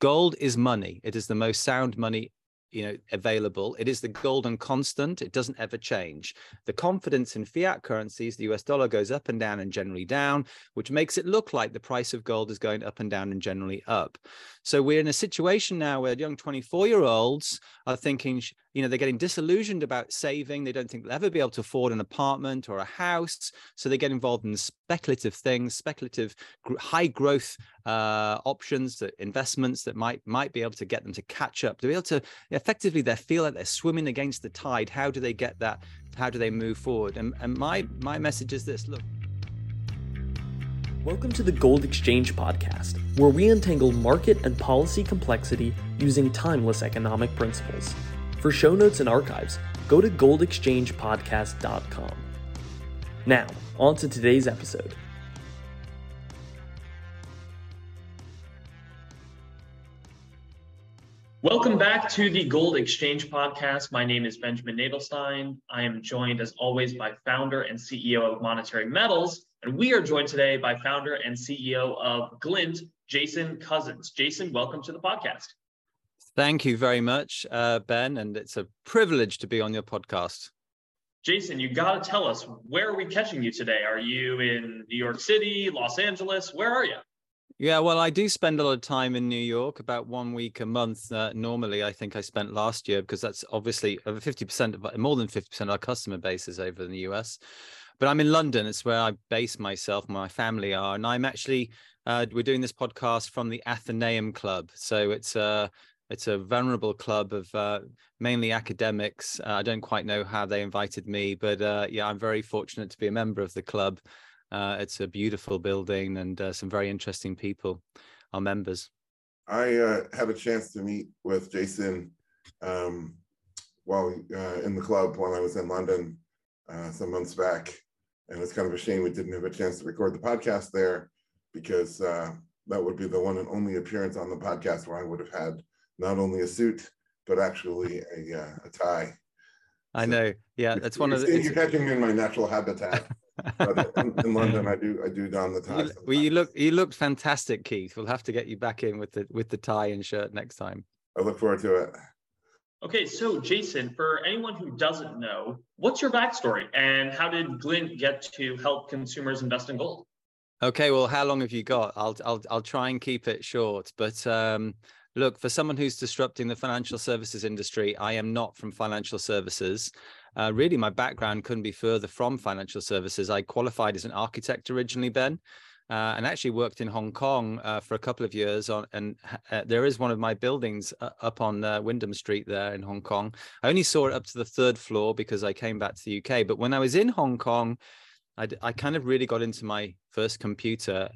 Gold is money. It is the most sound money, available. It is the golden constant. It doesn't ever change. The confidence in fiat currencies, the US dollar goes up and down and generally down, which makes it look like the price of gold is going up and down and generally up. So we're in a situation now where young 24-year-olds are thinking, they're getting disillusioned about saving. They don't think they'll ever be able to afford an apartment or a house. So they get involved in speculative things, speculative high growth options, that investments that might be able to get them to catch up, to be able to effectively, they feel like they're swimming against the tide. How do they get that? How do they move forward? And my message is this, look. Welcome to the Gold Exchange podcast, where we untangle market and policy complexity using timeless economic principles. For show notes and archives, go to goldexchangepodcast.com. Now, on to today's episode. Welcome back to the Gold Exchange podcast. My name is Benjamin Nadelstein. I am joined, as always, by founder and CEO of Monetary Metals, and we are joined today by founder and CEO of Glint, Jason Cozens. Jason, welcome to the podcast. Thank you very much, Ben, and it's a privilege to be on your podcast. Jason, you got to tell us, where are we catching you today? Are you in New York City, Los Angeles? Where are you? Yeah, well, I do spend a lot of time in New York, about 1 week a month. Normally, I think I spent last year, because that's obviously over 50%, more than 50% of our customer base is over in the US. But I'm in London. It's where I base myself, my family are, and I'm actually, we're doing this podcast from the Athenaeum Club. So it's a venerable club of mainly academics. I don't quite know how they invited me, but yeah, I'm very fortunate to be a member of the club. It's a beautiful building, and some very interesting people are members. I had a chance to meet with Jason while in the club while I was in London some months back. And it's kind of a shame we didn't have a chance to record the podcast there, because that would be the one and only appearance on the podcast where I would have had not only a suit, but actually a tie. I know. Yeah, that's one of the things. You're catching me in my natural habitat. But in London, I do don the tie. Well, you looked fantastic, Keith. We'll have to get you back in with the tie and shirt next time. I look forward to it. Okay, so Jason, for anyone who doesn't know, what's your backstory, and how did Glint get to help consumers invest in gold? Okay, well, how long have you got? I'll try and keep it short, but. Look, for someone who's disrupting the financial services industry, I am not from financial services. Really, my background couldn't be further from financial services. I qualified as an architect originally, Ben, and actually worked in Hong Kong for a couple of years. There is one of my buildings up on Wyndham Street there in Hong Kong. I only saw it up to the third floor because I came back to the UK. But when I was in Hong Kong, I kind of really got into my first computer,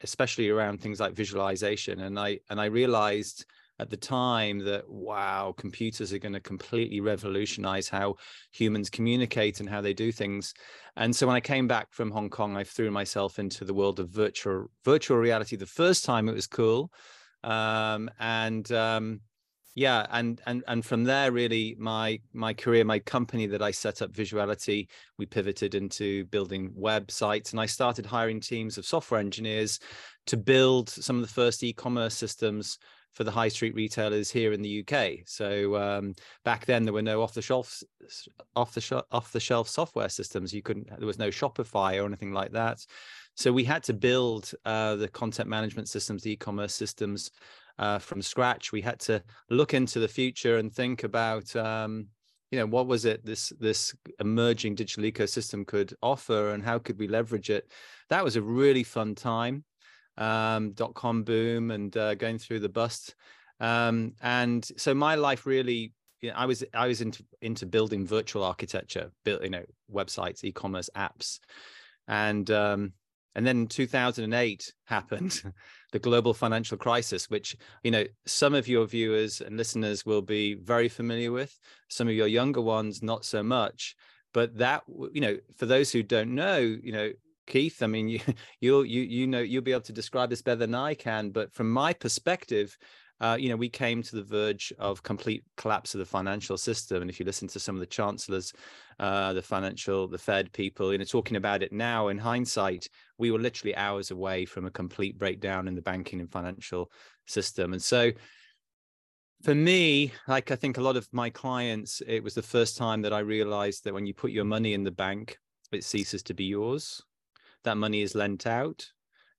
especially around things like visualization. And I realized at the time that, wow, computers are going to completely revolutionize how humans communicate and how they do things. And so when I came back from Hong Kong, I threw myself into the world of virtual reality. The first time it was cool. And from there, really, my career, my company that I set up, Visuality, we pivoted into building websites, and I started hiring teams of software engineers to build some of the first e-commerce systems for the high street retailers here in the UK. So back then, there were no off the shelf software systems. There was no Shopify or anything like that. So we had to build the content management systems, the e-commerce systems. From scratch. We had to look into the future and think about, what was it this emerging digital ecosystem could offer, and how could we leverage it? That was a really fun time, dot-com boom and going through the bust. And so my life really, I was into building virtual architecture, websites, e-commerce, apps, and then 2008 happened, the global financial crisis, which, some of your viewers and listeners will be very familiar with, some of your younger ones, not so much. But that, for those who don't know, Keith, I mean, you'll be able to describe this better than I can. But from my perspective, we came to the verge of complete collapse of the financial system. And if you listen to some of the chancellors, the Fed people, talking about it now in hindsight, we were literally hours away from a complete breakdown in the banking and financial system. And so for me, like I think a lot of my clients, it was the first time that I realized that when you put your money in the bank, it ceases to be yours. That money is lent out.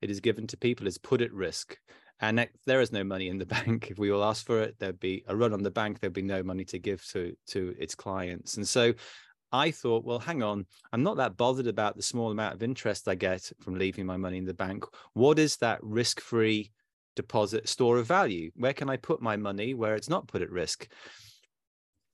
It is given to people. It's put at risk. And there is no money in the bank. If we all ask for it, there'd be a run on the bank. There'd be no money to give to its clients. And so I thought, well, hang on. I'm not that bothered about the small amount of interest I get from leaving my money in the bank. What is that risk-free deposit store of value? Where can I put my money where it's not put at risk?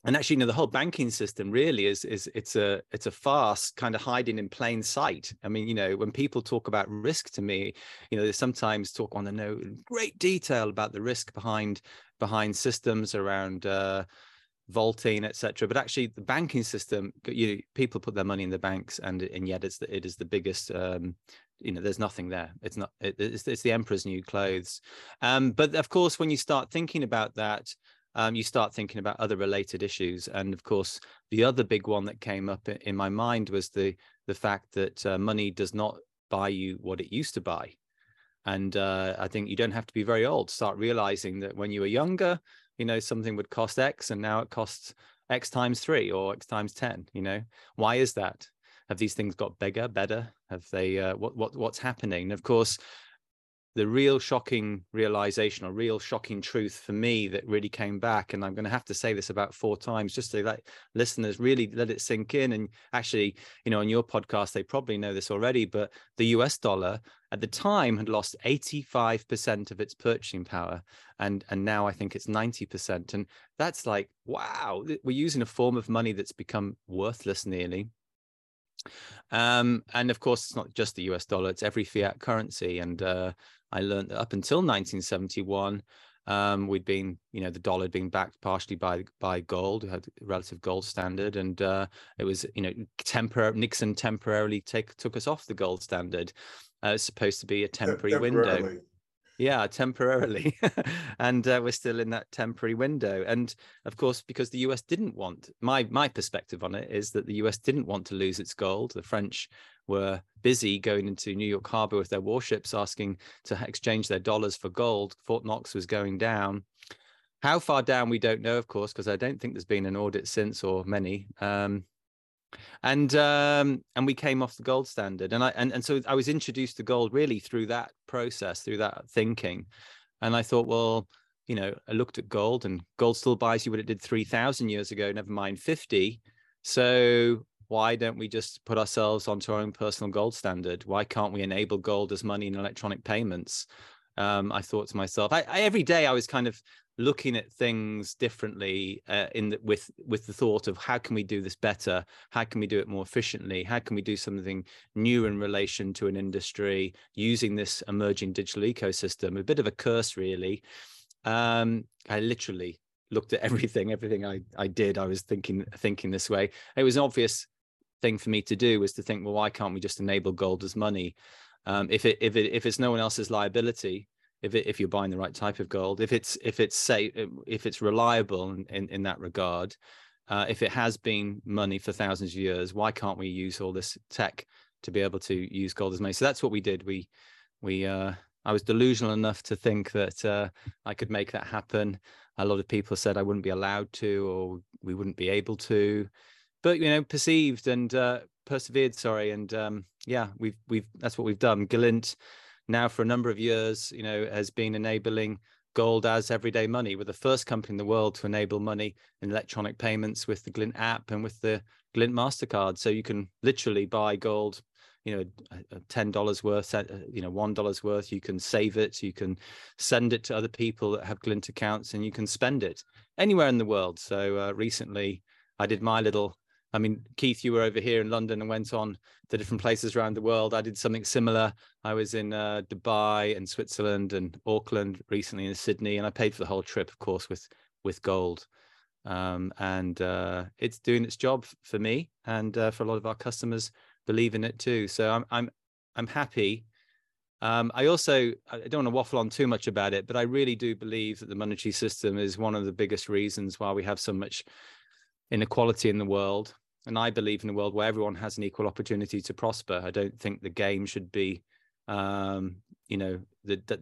And actually, the whole banking system really it's a farce kind of hiding in plain sight. I mean, when people talk about risk to me, they sometimes talk on the note in great detail about the risk behind systems around vaulting, etc. But actually, the banking system, people put their money in the banks, and yet it is the biggest. There's nothing there. It's not. It's the emperor's new clothes. But of course, when you start thinking about that. You start thinking about other related issues. And of course, the other big one that came up in my mind was the fact that money does not buy you what it used to buy. And I think you don't have to be very old to start realizing that when you were younger, something would cost X and now it costs X times 3 or X times 10. Why is that? Have these things got bigger, better? Have they, what's happening? And of course, the real shocking realization or real shocking truth for me that really came back, and I'm going to have to say this about 4 times just to let listeners really let it sink in. And actually, on your podcast, they probably know this already, but the US dollar at the time had lost 85% of its purchasing power. And now I think it's 90%. And that's like, wow, we're using a form of money that's become worthless nearly. And of course, it's not just the US dollar, it's every fiat currency. And I learned that up until 1971, we'd been, the dollar had been backed partially by gold, had relative gold standard. And it was, Nixon temporarily took us off the gold standard. It's supposed to be a temporary window. Yeah, temporarily. And we're still in that temporary window. And of course, because the US didn't want, my perspective on it is that the US didn't want to lose its gold. The French were busy going into New York Harbor with their warships asking to exchange their dollars for gold. Fort Knox was going down. How far down, we don't know, of course, because I don't think there's been an audit since or many. And we came off the gold standard, and so I was introduced to gold really through that process, through that thinking. And I thought, well, I looked at gold, and gold still buys you what it did 3,000 years ago, never mind 50. So why don't we just put ourselves onto our own personal gold standard? Why can't we enable gold as money in electronic payments? I thought to myself, every day I was kind of looking at things differently with the thought of how can we do this better? How can we do it more efficiently? How can we do something new in relation to an industry using this emerging digital ecosystem? A bit of a curse, really. I literally looked at everything I did. I was thinking this way. It was an obvious thing for me to do was to think, well, why can't we just enable gold as money? If it's no one else's liability, if you're buying the right type of gold, if it's safe, if it's reliable in that regard, if it has been money for thousands of years, why can't we use all this tech to be able to use gold as money? So that's what we did. I was delusional enough to think that I could make that happen. A lot of people said I wouldn't be allowed to, or we wouldn't be able to, but perceived and persevered. We've that's what we've done. Glint, now for a number of years, has been enabling gold as everyday money. We're the first company in the world to enable money in electronic payments with the Glint app and with the Glint MasterCard. So you can literally buy gold, $10 worth, $1 worth. You can save it. You can send it to other people that have Glint accounts, and you can spend it anywhere in the world. So recently I did my little, Keith, you were over here in London and went on to different places around the world. I did something similar. I was in Dubai and Switzerland and Auckland recently in Sydney, and I paid for the whole trip, of course, with gold. And it's doing its job for me, and for a lot of our customers believe in it too. So I'm happy I don't want to waffle on too much about it, but I really do believe that the monetary system is one of the biggest reasons why we have so much inequality in the world. And I believe in a world where everyone has an equal opportunity to prosper. I don't think the game should be, the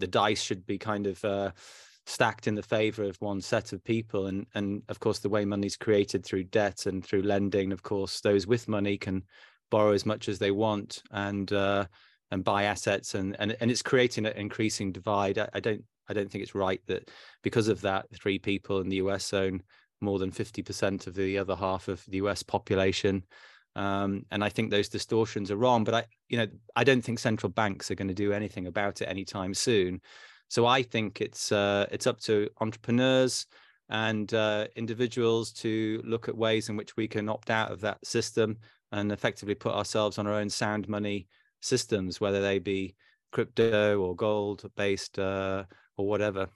dice should be kind of stacked in the favor of one set of people. And of course, the way money's created through debt and through lending, of course, those with money can borrow as much as they want and buy assets. And it's creating an increasing divide. I don't think it's right that because of that, three people in the US zone more than 50% of the other half of the US population. And I think those distortions are wrong, but I don't think central banks are going to do anything about it anytime soon. So I think it's up to entrepreneurs and individuals to look at ways in which we can opt out of that system and effectively put ourselves on our own sound money systems, whether they be crypto or gold based or whatever.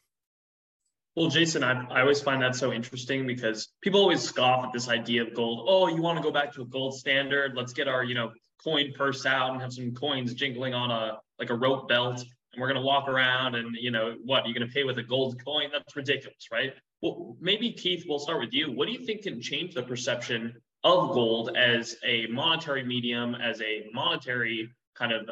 Well, Jason, I always find that so interesting because people always scoff at this idea of gold. Oh, you want to go back to a gold standard? Let's get our, coin purse out and have some coins jingling on a rope belt. And we're going to walk around and, you're going to pay with a gold coin? That's ridiculous, right? Well, maybe Keith, we'll start with you. What do you think can change the perception of gold as a monetary medium, as a monetary kind of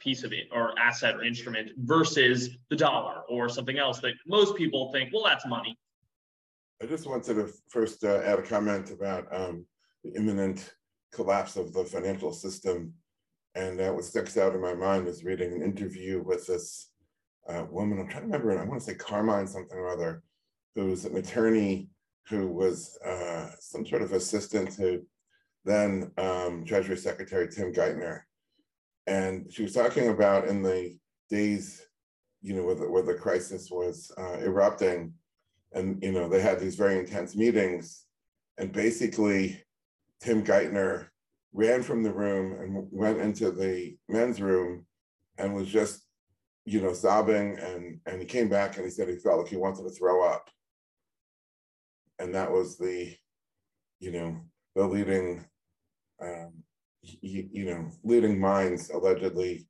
piece of it or asset or instrument versus the dollar or something else that most people think, well, that's money? I just wanted to first add a comment about the imminent collapse of the financial system. And what sticks out in my mind was reading an interview with this woman, I'm trying to remember, and I want to say Carmine something or other, who's an attorney who was some sort of assistant to then Treasury Secretary Tim Geithner. And she was talking about in the days, where the crisis was erupting, and, they had these very intense meetings. And basically, Tim Geithner ran from the room and went into the men's room and was just, sobbing. And he came back and he said he felt like he wanted to throw up. And that was the leading... leading minds allegedly,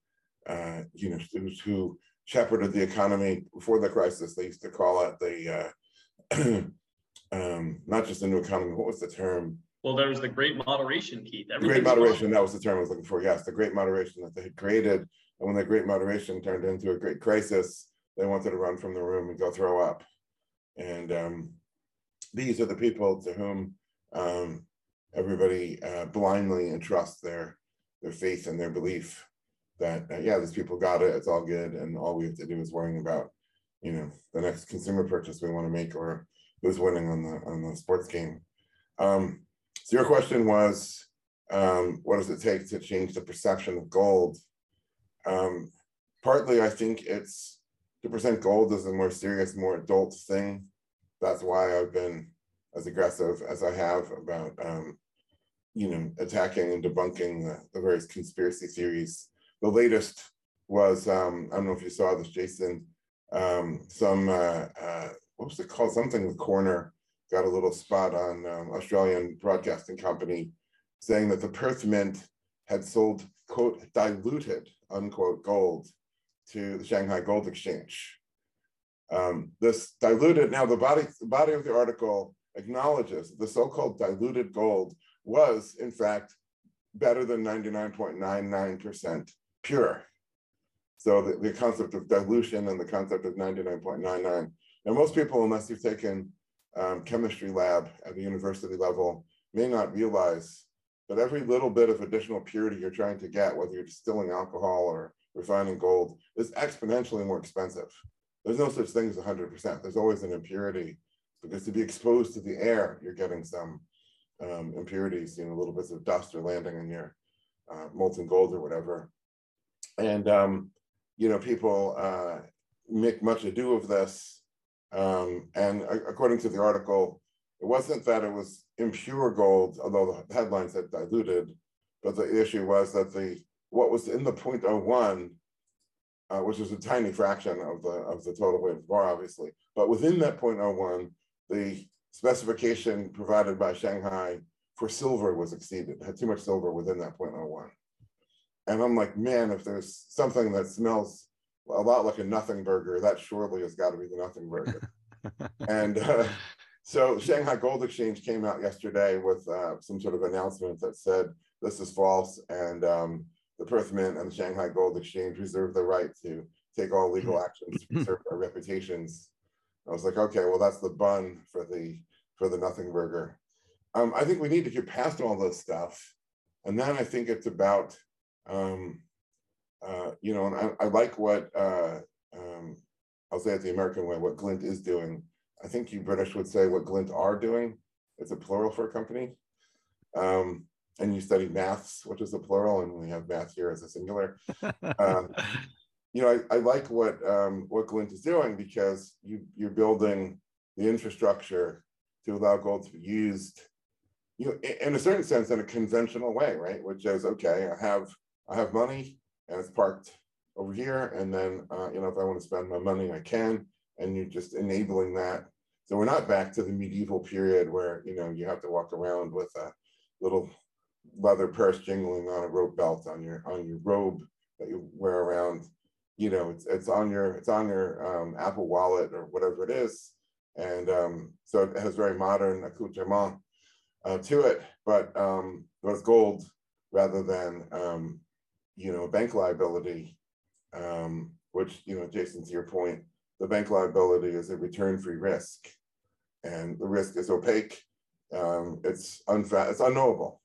who shepherded the economy before the crisis. They used to call it the not just the new economy. What was the term? Well, there was the Great Moderation, Keith. Great Moderation. That was the term I was looking for. Yes, the Great Moderation that they had created, and when the Great Moderation turned into a great crisis, they wanted to run from the room and go throw up. And these are the people to whom everybody blindly entrusts their faith and their belief that these people got it, it's all good, and all we have to do is worrying about the next consumer purchase we want to make or who's winning on the sports game. So your question was, what does it take to change the perception of gold? Partly, I think it's to present gold as a more serious, more adult thing. That's why I've been as aggressive as I have about, attacking and debunking the various conspiracy theories. The latest was, I don't know if you saw this, Jason, what was it called? Something with Corner got a little spot on Australian broadcasting company saying that the Perth Mint had sold, quote, diluted, unquote, gold to the Shanghai Gold Exchange. This diluted, now the body of the article acknowledges the so-called diluted gold was, in fact, better than 99.99% pure. So the concept of dilution and the concept of 99.99. Now, most people, unless you've taken chemistry lab at the university level, may not realize that every little bit of additional purity you're trying to get, whether you're distilling alcohol or refining gold, is exponentially more expensive. There's no such thing as 100%. There's always an impurity. Because to be exposed to the air, you're getting some impurities, little bits of dust or landing in your molten gold or whatever. And, people make much ado of this. And according to the article, it wasn't that it was impure gold, although the headline said diluted, but the issue was that what was in the 0.01, which is a tiny fraction of the total weight of the bar, obviously, but within that 0.01, the specification provided by Shanghai for silver was exceeded, had too much silver within that 0.01. And I'm like, man, if there's something that smells a lot like a nothing burger. That surely has got to be the nothing burger. And so Shanghai Gold Exchange came out yesterday with some sort of announcement that said, this is false. And the Perth Mint and the Shanghai Gold Exchange reserve the right to take all legal actions to preserve our reputations. I was like, okay, well, that's the bun for the nothing burger. I think we need to get past all this stuff. And then I think it's about, you know, and I like what, I'll say it the American way, what Glint is doing. I think you British would say what Glint are doing. It's a plural for a company. And you study maths, which is a plural, and we have math here as a singular. You know, I like what Glint is doing because you're building the infrastructure to allow gold to be used, you know, in a certain sense, in a conventional way, right? Which is, okay, I have money and it's parked over here, and then you know, if I want to spend my money, I can. And you're just enabling that. So we're not back to the medieval period where, you know, you have to walk around with a little leather purse jingling on a rope belt on your robe that you wear around. You know, it's on your Apple Wallet or whatever it is, and so it has very modern accoutrement to it, but it's gold rather than you know, bank liability, which, you know, Jason, to your point, the bank liability is a return-free risk, and the risk is opaque. It's unknowable.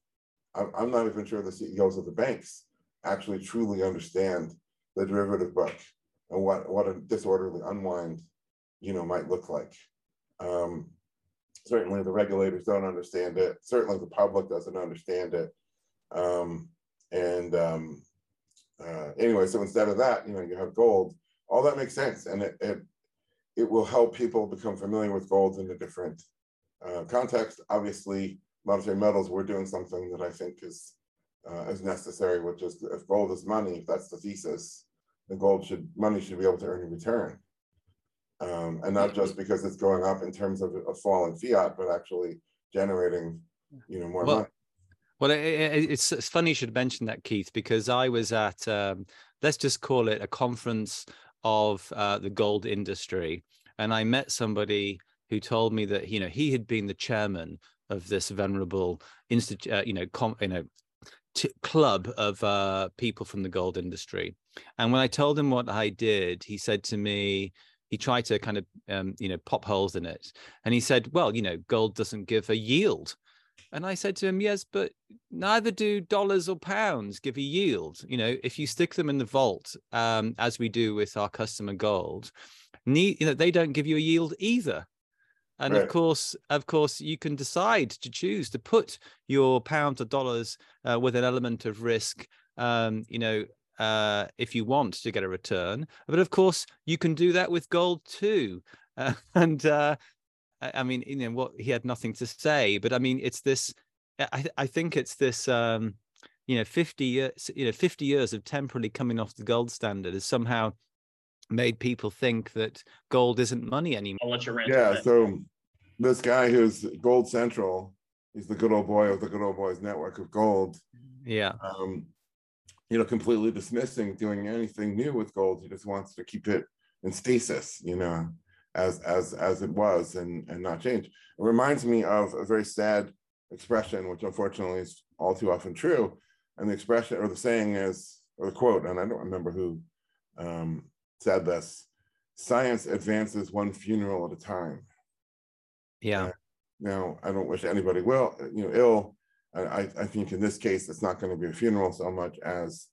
I'm not even sure the CEOs of the banks actually truly understand the derivative book and what a disorderly unwind, you know, might look like. Certainly the regulators don't understand it. Certainly the public doesn't understand it. Anyway, so instead of that, you know, you have gold. All that makes sense, and it will help people become familiar with gold in a different context. Obviously, Monetary Metals, we're doing something that I think is necessary, which is, if gold is money, if that's the thesis, then money should be able to earn a return, and not just because it's going up in terms of a fall in fiat, but actually generating, you know, more money. Well, it's funny you should mention that, Keith, because I was at let's just call it a conference of the gold industry, and I met somebody who told me that, you know, he had been the chairman of this venerable club of people from the gold industry. And when I told him what I did, he said to me, he tried to kind of, you know, pop holes in it. And he said, well, you know, gold doesn't give a yield. And I said to him, yes, but neither do dollars or pounds give a yield. You know, if you stick them in the vault, as we do with our customer gold, you know, they don't give you a yield either. And right. Of course, you can decide to choose to put your pounds or dollars with an element of risk, you know, if you want to get a return. But of course, you can do that with gold too. I mean, you know, he had nothing to say. But I mean, it's this. I think it's this. You know, 50 years of temporarily coming off the gold standard has somehow made people think that gold isn't money anymore. I'll let you rant. Yeah. So this guy who's Gold Central, he's the good old boy of the good old boys network of gold. Yeah. You know, completely dismissing doing anything new with gold. He just wants to keep it in stasis, you know, as it was and not change. It reminds me of a very sad expression, which unfortunately is all too often true. And the expression, or the saying is, or the quote, and I don't remember who said this: science advances one funeral at a time. Yeah. Now, I don't wish anybody ill. I think in this case, it's not going to be a funeral so much as,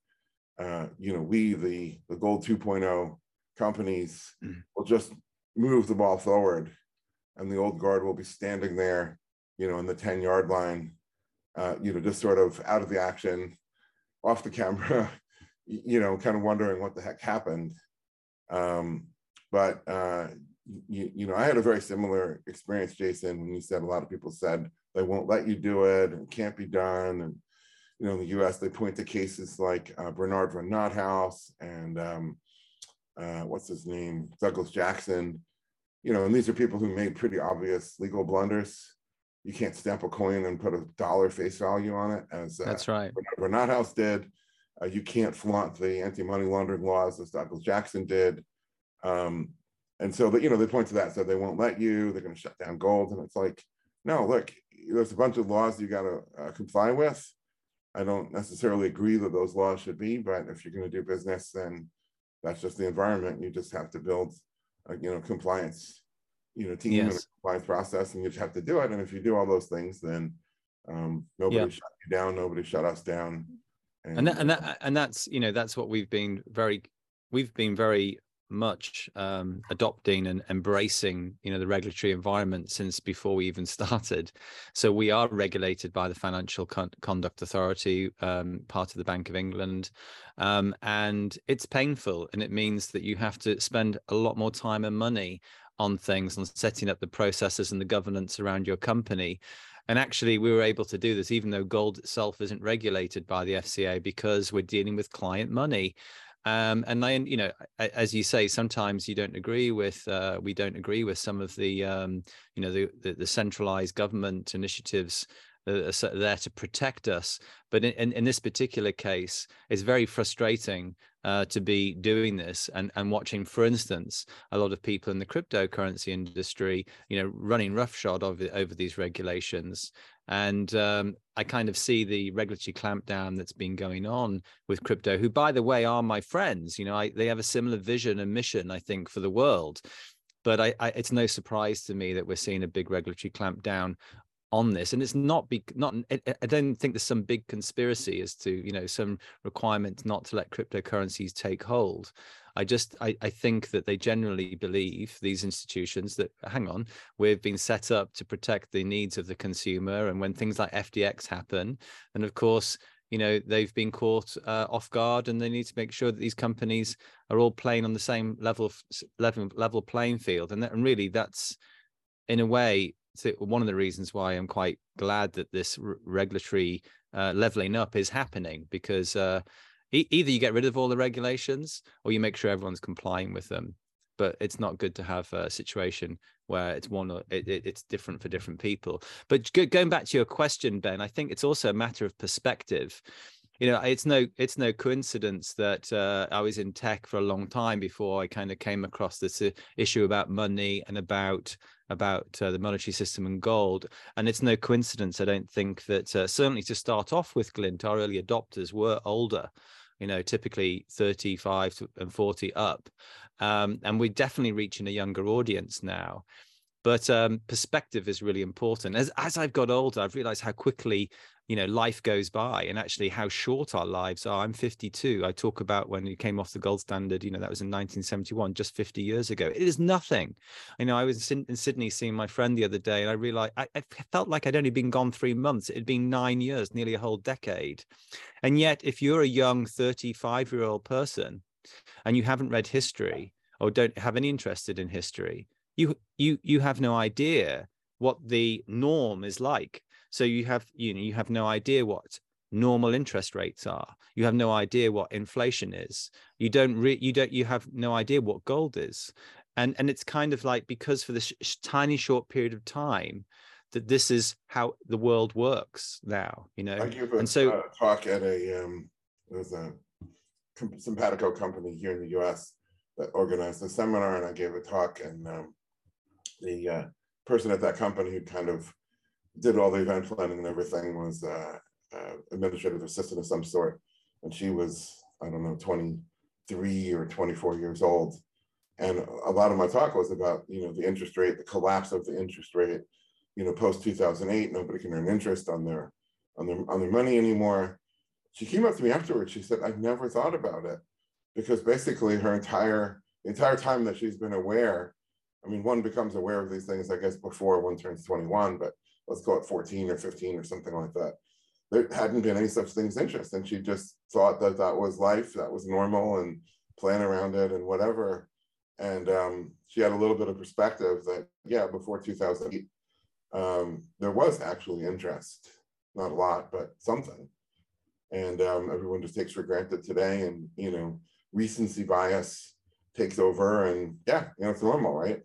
you know, we, the Gold 2.0 companies, will just move the ball forward, and the old guard will be standing there, you know, in the 10-yard line, you know, just sort of out of the action, off the camera, you know, kind of wondering what the heck happened. You know, I had a very similar experience, Jason, when you said a lot of people said they won't let you do it and can't be done. And, you know, in the US, they point to cases like Bernard von NotHaus and what's his name, Douglas Jackson, you know, and these are people who made pretty obvious legal blunders. You can't stamp a coin and put a dollar face value on it, as that's right. Bernard von NotHaus did. You can't flaunt the anti-money laundering laws as Douglas Jackson did. And so, they point to that. So they won't let you, they're going to shut down gold. And it's like, no, look, there's a bunch of laws you got to comply with. I don't necessarily agree that those laws should be, but if you're going to do business, then that's just the environment. You just have to build, compliance, team yes. and a compliance process, and you just have to do it. And if you do all those things, then nobody yeah. shut you down, nobody shut us down. And that's that's what we've been very much adopting and embracing the regulatory environment since before we even started. So we are regulated by the Financial Conduct Authority, part of the Bank of England, and it's painful, and it means that you have to spend a lot more time and money on things, on setting up the processes and the governance around your company. And actually, we were able to do this, even though gold itself isn't regulated by the FCA, because we're dealing with client money. And then, as you say, sometimes you don't agree with, we don't agree with some of the, the centralized government initiatives that are there to protect us. But in this particular case, it's very frustrating to be doing this and watching, for instance, a lot of people in the cryptocurrency industry, running roughshod over these regulations. And I kind of see the regulatory clampdown that's been going on with crypto, who, by the way, are my friends. They have a similar vision and mission, I think, for the world. But it's no surprise to me that we're seeing a big regulatory clampdown on this, and it's not. I don't think there's some big conspiracy as to some requirement not to let cryptocurrencies take hold. I think that they generally believe, these institutions, that hang on, we've been set up to protect the needs of the consumer, and when things like FTX happen, and of course they've been caught off guard, and they need to make sure that these companies are all playing on the same level playing field, and really that's in a way. So one of the reasons why I'm quite glad that this regulatory leveling up is happening, because either you get rid of all the regulations or you make sure everyone's complying with them. But it's not good to have a situation where it's different for different people. But going back to your question, Ben, I think it's also a matter of perspective. It's no coincidence that I was in tech for a long time before I kind of came across this issue about money and about the monetary system and gold. And it's no coincidence, I don't think, that certainly to start off with Glint, our early adopters were older, typically 35 and 40 up. And we're definitely reaching a younger audience now. But perspective is really important. As I've got older, I've realized how quickly life goes by, and actually how short our lives are. I'm 52. I talk about when you came off the gold standard, that was in 1971, just 50 years ago. It is nothing. I was in Sydney seeing my friend the other day, and I realized I felt like I'd only been gone 3 months. It had been 9 years, nearly a whole decade. And yet, if you're a young 35-year-old person and you haven't read history or don't have any interest in history, you have no idea what the norm is like. So you have no idea what normal interest rates are. You have no idea what inflation is. You have no idea what gold is. And it's kind of like, because for this tiny short period of time, that this is how the world works now. I give a talk at there's a simpatico company here in the U.S. that organized a seminar, and I gave a talk, and the person at that company who kind of did all the event planning and everything was administrative assistant of some sort. And she was, 23 or 24 years old. And a lot of my talk was about, the interest rate, the collapse of the interest rate, post 2008, nobody can earn interest on their money anymore. She came up to me afterwards. She said, I've never thought about it, because basically her entire time that she's been aware, one becomes aware of these things, I guess, before one turns 21, but let's call it 14 or 15 or something like that. There hadn't been any such thing as interest. And she just thought that was life, that was normal, and plan around it and whatever. And she had a little bit of perspective that, before 2008, there was actually interest. Not a lot, but something. And everyone just takes for granted today. And, recency bias takes over. And, it's normal, right?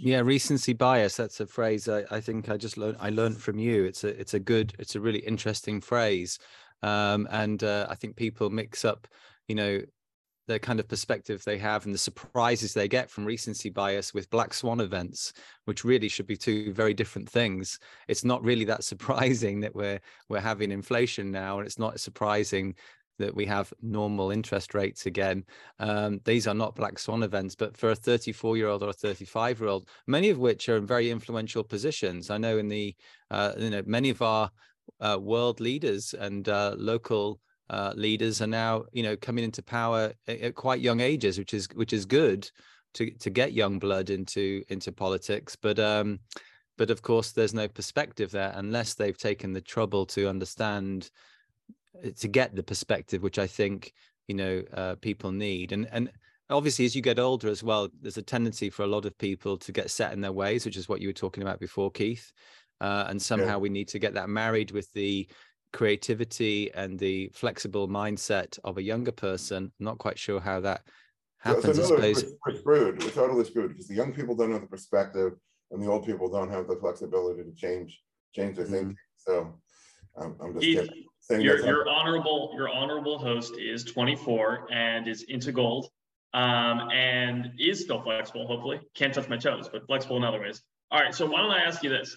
Yeah, recency bias. That's a phrase I think I learned from you. It's a really interesting phrase And I think people mix up, you know, the kind of perspective they have and the surprises they get from recency bias with black swan events, which really should be two very different things. It's not really that surprising that we're having inflation now, and it's not surprising that we have normal interest rates again. These are not black swan events, but for a 34-year-old or a 35-year-old, many of which are in very influential positions. I know in the many of our world leaders and local leaders are now, coming into power at quite young ages, which is good to get young blood into politics. But of course, there's no perspective there unless they've taken the trouble to understand, to get the perspective, which I think, people need. And obviously, as you get older as well, there's a tendency for a lot of people to get set in their ways, which is what you were talking about before, Keith. And somehow we need to get that married with the creativity and the flexible mindset of a younger person. I'm not quite sure how that happens. We're totally screwed because the young people don't have the perspective and the old people don't have the flexibility to change their thinking. So I'm just kidding. Your honorable host is 24 and is into gold and is still flexible, hopefully. Can't touch my toes, but flexible in other ways. All right, so why don't I ask you this?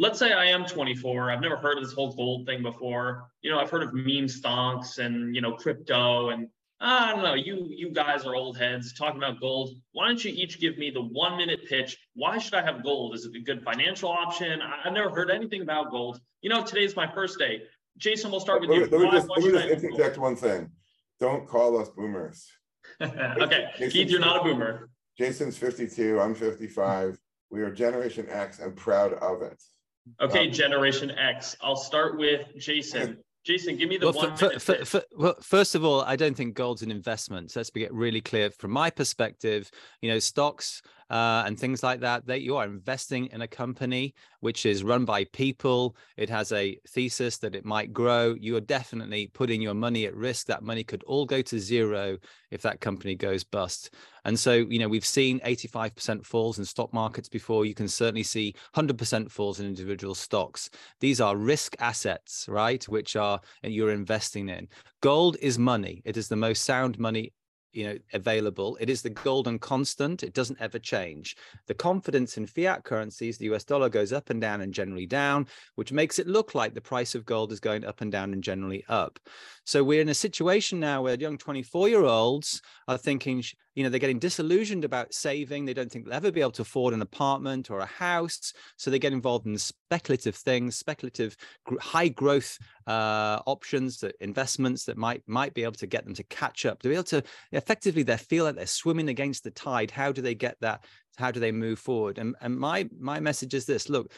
Let's say I am 24. I've never heard of this whole gold thing before. I've heard of meme stocks and, crypto and I don't know, you guys are old heads talking about gold. Why don't you each give me the 1-minute pitch? Why should I have gold? Is it a good financial option? I've never heard anything about gold. Today's my first day. Jason, we'll start with you. Let me just interject one thing. Don't call us boomers. Okay, Keith, you're not a boomer. Jason's 52, I'm 55. We are Generation X and proud of it. Okay, Generation X. I'll start with Jason. Jason, give me the 1 minute. First of all, I don't think gold's an investment. So let's get really clear. From my perspective, stocks and things like that, you are investing in a company which is run by people. It has a thesis that it might grow. You are definitely putting your money at risk. That money could all go to zero if that company goes bust. And so, we've seen 85% falls in stock markets before. You can certainly see 100% falls in individual stocks. These are risk assets, right, which you're investing in. Gold is money. It is the most sound money available. It is the golden constant. It doesn't ever change. The confidence in fiat currencies, the US dollar goes up and down and generally down, which makes it look like the price of gold is going up and down and generally up. So we're in a situation now where young 24-year-olds are thinking, they're getting disillusioned about saving. They don't think they'll ever be able to afford an apartment or a house. So they get involved in speculative things, high growth options, investments that might be able to get them to catch up. They'll be able to effectively, they feel like they're swimming against the tide. How do they get that? How do they move forward? And my message is this: look,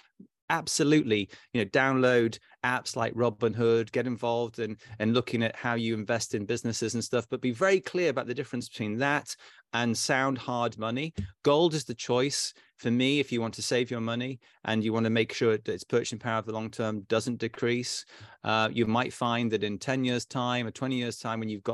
absolutely, download apps like Robinhood, get involved in looking at how you invest in businesses and stuff, but be very clear about the difference between that and sound hard money. Gold is the choice for me if you want to save your money and you want to make sure that its purchasing power of the long term doesn't decrease. You might find that in 10 years time or 20 years time, when you've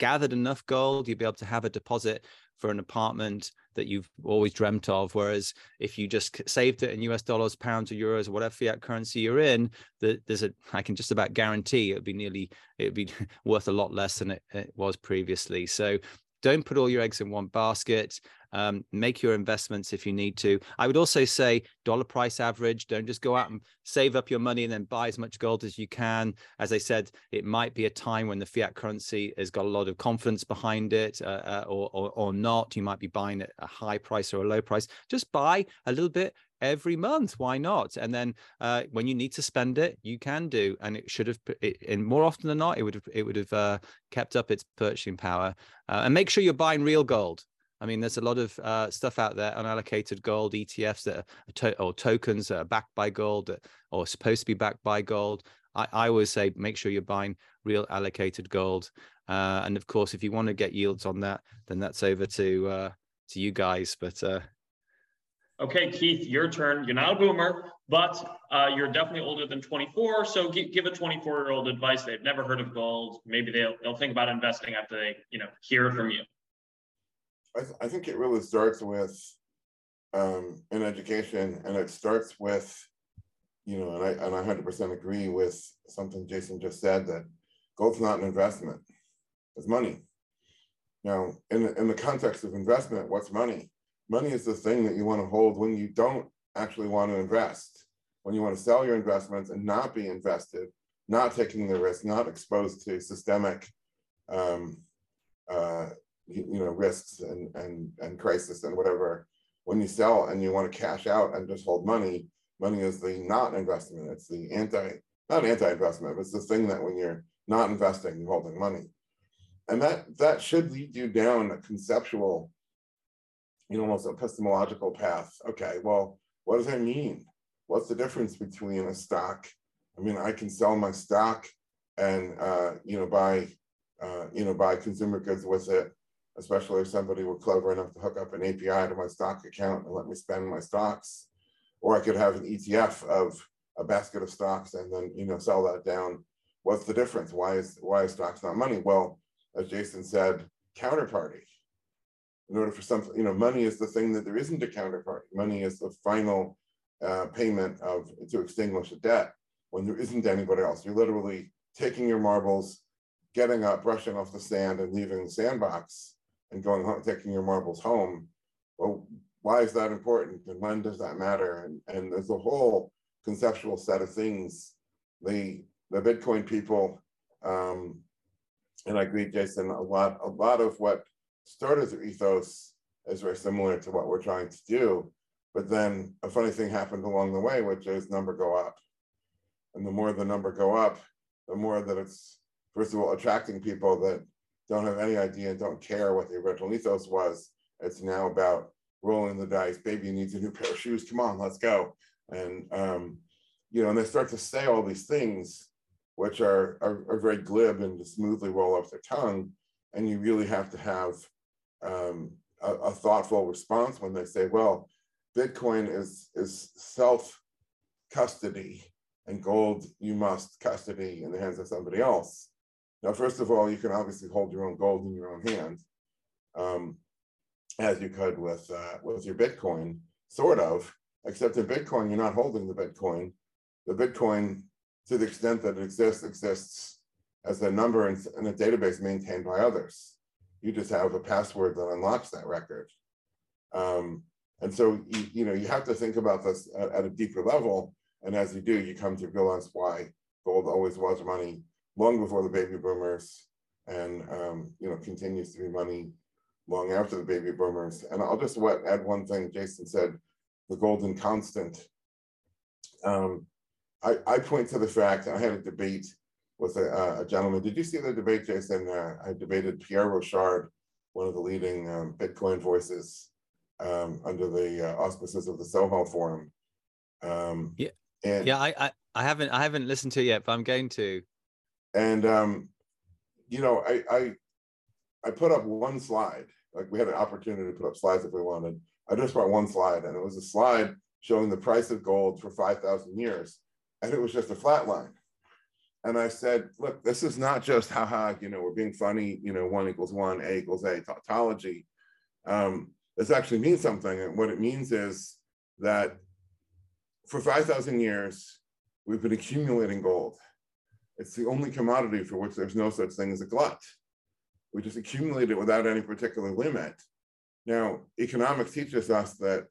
gathered enough gold, you'll be able to have a deposit for an apartment that you've always dreamt of. Whereas if you just saved it in US dollars, pounds, or euros, or whatever fiat currency you're in, I can just about guarantee it'd be worth a lot less than it was previously. So don't put all your eggs in one basket. Make your investments if you need to. I would also say dollar price average. Don't just go out and save up your money and then buy as much gold as you can. As I said, it might be a time when the fiat currency has got a lot of confidence behind it or not. You might be buying at a high price or a low price. Just buy a little bit every month. Why not? And then when you need to spend it, you can do. And it should have, and more often than not, it would have kept up its purchasing power. And make sure you're buying real gold. I mean, there's a lot of stuff out there, unallocated gold ETFs that are or tokens that are backed by gold or supposed to be backed by gold. I always say make sure you're buying real allocated gold. And of course, if you want to get yields on that, then that's over to you guys. But okay, Keith, your turn. You're not a boomer, but you're definitely older than 24. So give a 24-year-old advice. They've never heard of gold. Maybe they'll think about investing after they hear from you. I think it really starts with an education, and it starts with you know, and I 100% agree with something Jason just said, that gold's not an investment, it's money. Now, in the context of investment, what's money? Money is the thing that you want to hold when you don't actually want to invest, when you want to sell your investments and not be invested, not taking the risk, not exposed to systemic risks and crisis and whatever. When you sell and you want to cash out and just hold money, money is the not investment. It's the not anti-investment, but it's the thing that when you're not investing, you're holding money. And that should lead you down a conceptual, you know, almost epistemological path. Okay, well, what does that mean? What's the difference between a stock? I mean, I can sell my stock and, buy consumer goods with it, especially if somebody were clever enough to hook up an API to my stock account and let me spend my stocks. Or I could have an ETF of a basket of stocks and then, you know, sell that down. What's the difference? Why is stocks not money? Well, as Jason said, counterparty. In order for something, you know, money is the thing that there isn't a counterparty. Money is the final payment to extinguish a debt when there isn't anybody else. You're literally taking your marbles, getting up, brushing off the sand and leaving the sandbox and going home, taking your marbles home. Well, why is that important? And when does that matter? And there's a whole conceptual set of things. The Bitcoin people, and I agree, Jason, a lot of what started the ethos is very similar to what we're trying to do. But then a funny thing happened along the way, which is number go up. And the more the number go up, the more that it's, first of all, attracting people that don't have any idea and don't care what the original ethos was. It's now about rolling the dice. Baby needs a new pair of shoes. Come on, let's go. And, and they start to say all these things, which are very glib and to smoothly roll off their tongue. And you really have to have a thoughtful response when they say, well, Bitcoin is self-custody and gold you must custody in the hands of somebody else. Now, first of all, you can obviously hold your own gold in your own hand, as you could with your Bitcoin, sort of, except in Bitcoin, you're not holding the Bitcoin. The Bitcoin, to the extent that it exists as a number in a database maintained by others. You just have a password that unlocks that record. And so you have to think about this at a deeper level. And as you do, you come to realize why gold always was money long before the baby boomers and, continues to be money long after the baby boomers. And I'll just add one thing Jason said, the golden constant. I point to the fact, I had a debate with a gentleman. Did you see the debate, Jason? I debated Pierre Rochard, one of the leading Bitcoin voices under the auspices of the Soho Forum. I haven't listened to it yet, but I'm going to. And I put up one slide. Like, we had an opportunity to put up slides if we wanted. I just brought one slide, and it was a slide showing the price of gold for 5,000 years, and it was just a flat line. And I said, look, this is not just we're being funny, one equals one, A equals A tautology. This actually means something. And what it means is that for 5,000 years, we've been accumulating gold. It's the only commodity for which there's no such thing as a glut. We just accumulate it without any particular limit. Now, economics teaches us that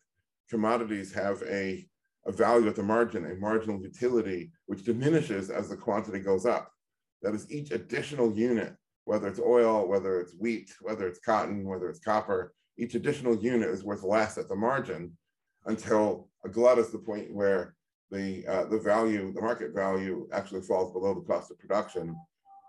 commodities have a value at the margin, a marginal utility, which diminishes as the quantity goes up. That is, each additional unit, whether it's oil, whether it's wheat, whether it's cotton, whether it's copper, each additional unit is worth less at the margin until a glut is the point where the market value actually falls below the cost of production.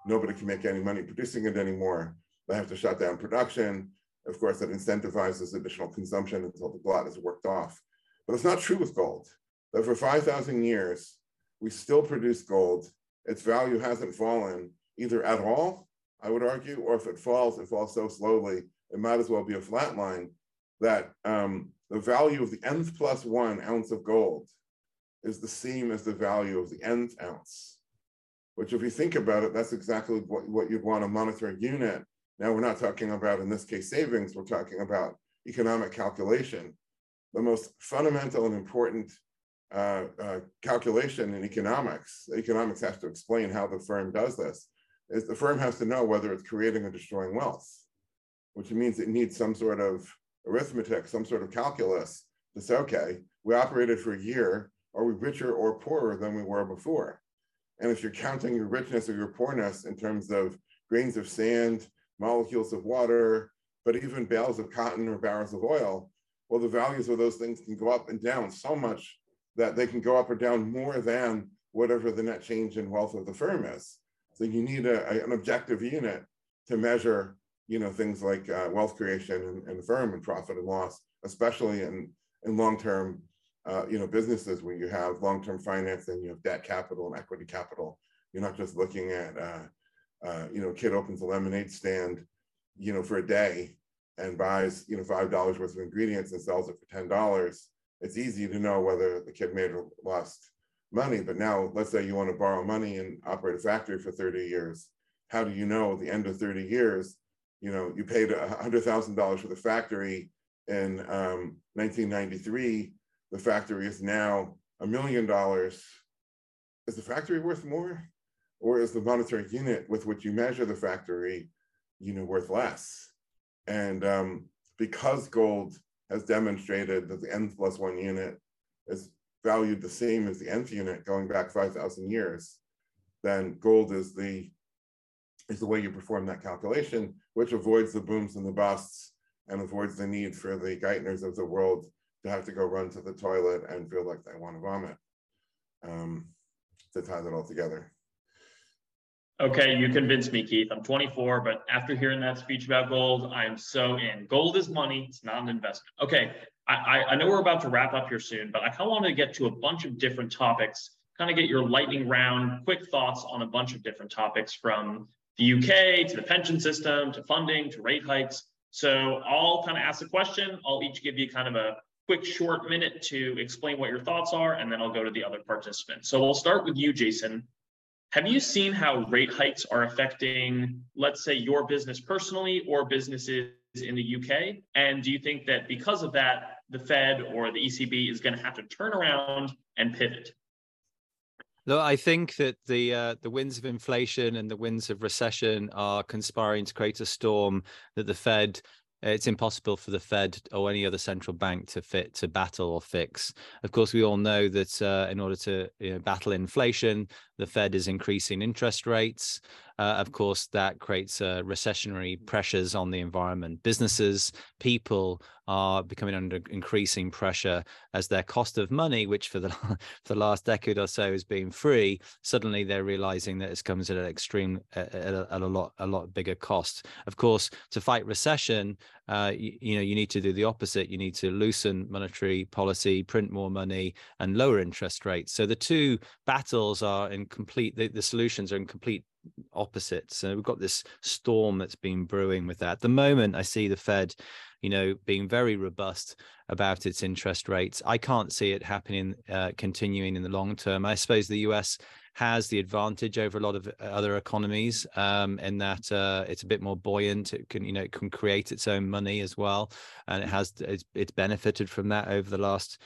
Nobody can make any money producing it anymore. They have to shut down production. Of course, that incentivizes additional consumption until the glut is worked off. But it's not true with gold. That for 5,000 years, we still produce gold. Its value hasn't fallen either at all, I would argue, or if it falls so slowly, it might as well be a flat line, that the value of the nth plus 1 ounce of gold is the same as the value of the nth ounce, which, if you think about it, that's exactly what you'd want a monetary unit. Now, we're not talking about, in this case, savings. We're talking about economic calculation. The most fundamental and important calculation in economics. Economics has to explain how the firm does this. Is the firm has to know whether it's creating or destroying wealth, which means it needs some sort of arithmetic, some sort of calculus to say, okay, we operated for a year, are we richer or poorer than we were before? And if you're counting your richness or your poorness in terms of grains of sand, molecules of water, but even bales of cotton or barrels of oil, well, the values of those things can go up and down so much that they can go up or down more than whatever the net change in wealth of the firm is. So you need an objective unit to measure, you know, things like wealth creation and firm and profit and loss, especially in long-term, businesses where you have long-term financing, you have debt capital and equity capital. You're not just looking at, a kid opens a lemonade stand, for a day and buys, $5 worth of ingredients and sells it for $10. It's easy to know whether the kid made or lost money. But now, let's say you want to borrow money and operate a factory for 30 years. How do you know at the end of 30 years, you paid $100,000 for the factory in 1993. The factory is now $1 million. Is the factory worth more? Or is the monetary unit with which you measure the factory, worth less? And because gold has demonstrated that the N plus one unit is valued the same as the nth unit going back 5,000 years, then gold is the way you perform that calculation, which avoids the booms and the busts and avoids the need for the Geithners of the world to have to go run to the toilet and feel like they want to vomit, to tie that all together. Okay, you convinced me, Keith. I'm 24, but after hearing that speech about gold, I'm so in. Gold is money, it's not an investment. Okay, I know we're about to wrap up here soon, but I kind of wanted to get to a bunch of different topics, kind of get your lightning round, quick thoughts on a bunch of different topics from the UK to the pension system, to funding, to rate hikes. So I'll kind of ask a question. I'll each give you kind of a quick short minute to explain what your thoughts are, and then I'll go to the other participant. So we'll start with you, Jason. Have you seen how rate hikes are affecting, let's say, your business personally or businesses in the UK? And do you think that because of that, the Fed or the ECB is going to have to turn around and pivot? Look, I think that the winds of inflation and the winds of recession are conspiring to create a storm that the Fed, it's impossible for the Fed or any other central bank to battle or fix. Of course, we all know that in order to battle inflation, the Fed is increasing interest rates. Of course, that creates recessionary pressures on the environment. Businesses, people are becoming under increasing pressure as their cost of money, which for the last decade or so has been free. Suddenly, they're realizing that it comes at an extreme, at a lot bigger cost. Of course, to fight recession, you need to do the opposite. You need to loosen monetary policy, print more money, and lower interest rates. So the two battles are in complete. The solutions are in complete opposites. So we've got this storm that's been brewing with that. At the moment, I see the Fed, being very robust about its interest rates. I can't see it happening, continuing in the long term. I suppose the US has the advantage over a lot of other economies in that it's a bit more buoyant. It can, it can create its own money as well, and it's benefited from that over the last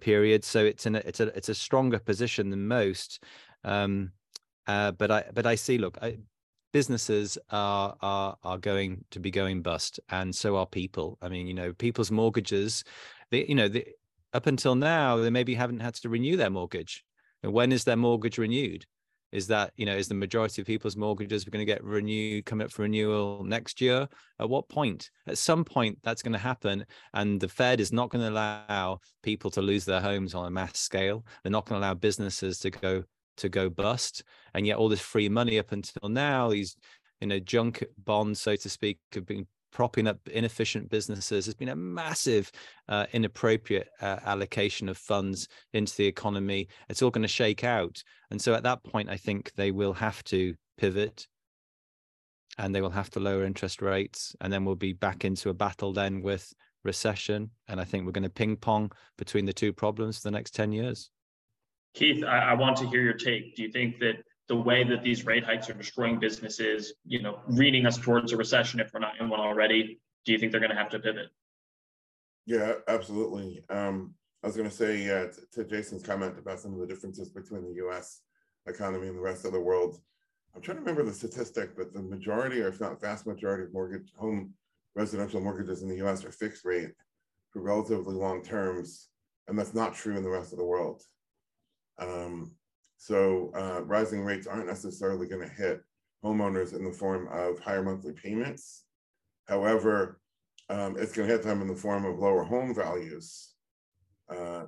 period. So it's a stronger position than most. But I see. Look, businesses are going to be going bust, and so are people. I mean, people's mortgages. They, up until now, they maybe haven't had to renew their mortgage. And when is their mortgage renewed? Is that is the majority of people's mortgages going to get renewed, coming up for renewal next year? At what point? At some point, that's going to happen, and the Fed is not going to allow people to lose their homes on a mass scale. They're not going to allow businesses to go bust, and yet all this free money up until now, these junk bonds, so to speak, have been propping up inefficient businesses. There's been a massive inappropriate allocation of funds into the economy. It's all going to shake out, and so at that point I think they will have to pivot, and they will have to lower interest rates, and then we'll be back into a battle then with recession, and I think we're going to ping pong between the two problems for the next 10 years. Keith, I want to hear your take. Do you think that the way that these rate hikes are destroying businesses, leading us towards a recession, if we're not in one already, do you think they're going to have to pivot? Yeah, absolutely. I was going to say to Jason's comment about some of the differences between the U.S. economy and the rest of the world. I'm trying to remember the statistic, but the majority, or if not vast majority, of mortgage home residential mortgages in the U.S. are fixed rate for relatively long terms, and that's not true in the rest of the world. So rising rates aren't necessarily going to hit homeowners in the form of higher monthly payments. However, it's going to hit them in the form of lower home values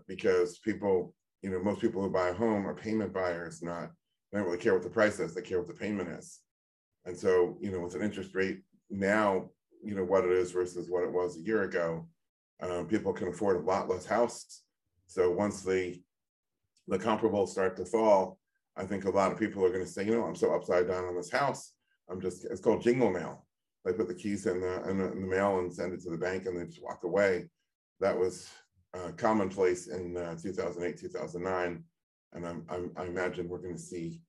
because people, you know, most people who buy a home are payment buyers, not, they don't really care what the price is, they care what the payment is. And so, you know, with an interest rate now, you know, what it is versus what it was a year ago, people can afford a lot less house. So once the comparables start to fall, I think a lot of people are going to say, you know, I'm so upside down on this house. It's called jingle mail. They put the keys in the mail and send it to the bank and they just walk away. That was commonplace in 2008, 2009. And I imagine we're going to see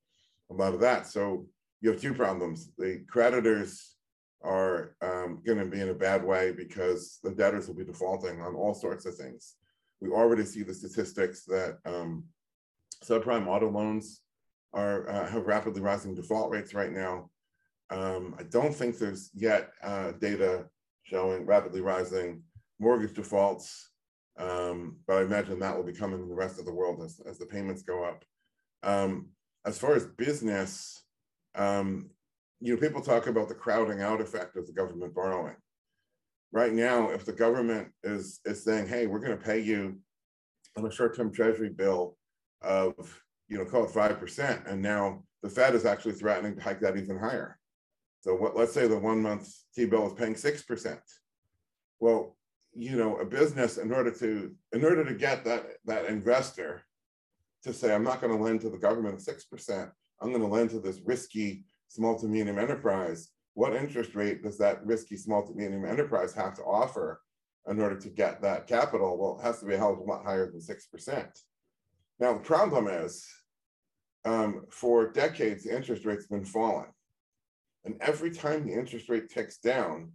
a lot of that. So you have two problems. The creditors are going to be in a bad way because the debtors will be defaulting on all sorts of things. We already see the statistics that subprime auto loans have rapidly rising default rates right now. I don't think there's yet data showing rapidly rising mortgage defaults, but I imagine that will be coming in the rest of the world as the payments go up. As far as business, you know, people talk about the crowding out effect of the government borrowing. Right now, if the government is saying, hey, we're going to pay you on a short-term treasury bill of, you know, call it 5%, and now the Fed is actually threatening to hike that even higher. So let's say the 1 month T-bill is paying 6%. Well, you know, a business in order to get that investor to say, I'm not going to lend to the government at 6%, I'm going to lend to this risky small to medium enterprise. What interest rate does that risky small to medium enterprise have to offer in order to get that capital? Well, it has to be a hell of a lot higher than 6%. Now, the problem is, for decades, the interest rate's been falling. And every time the interest rate ticks down,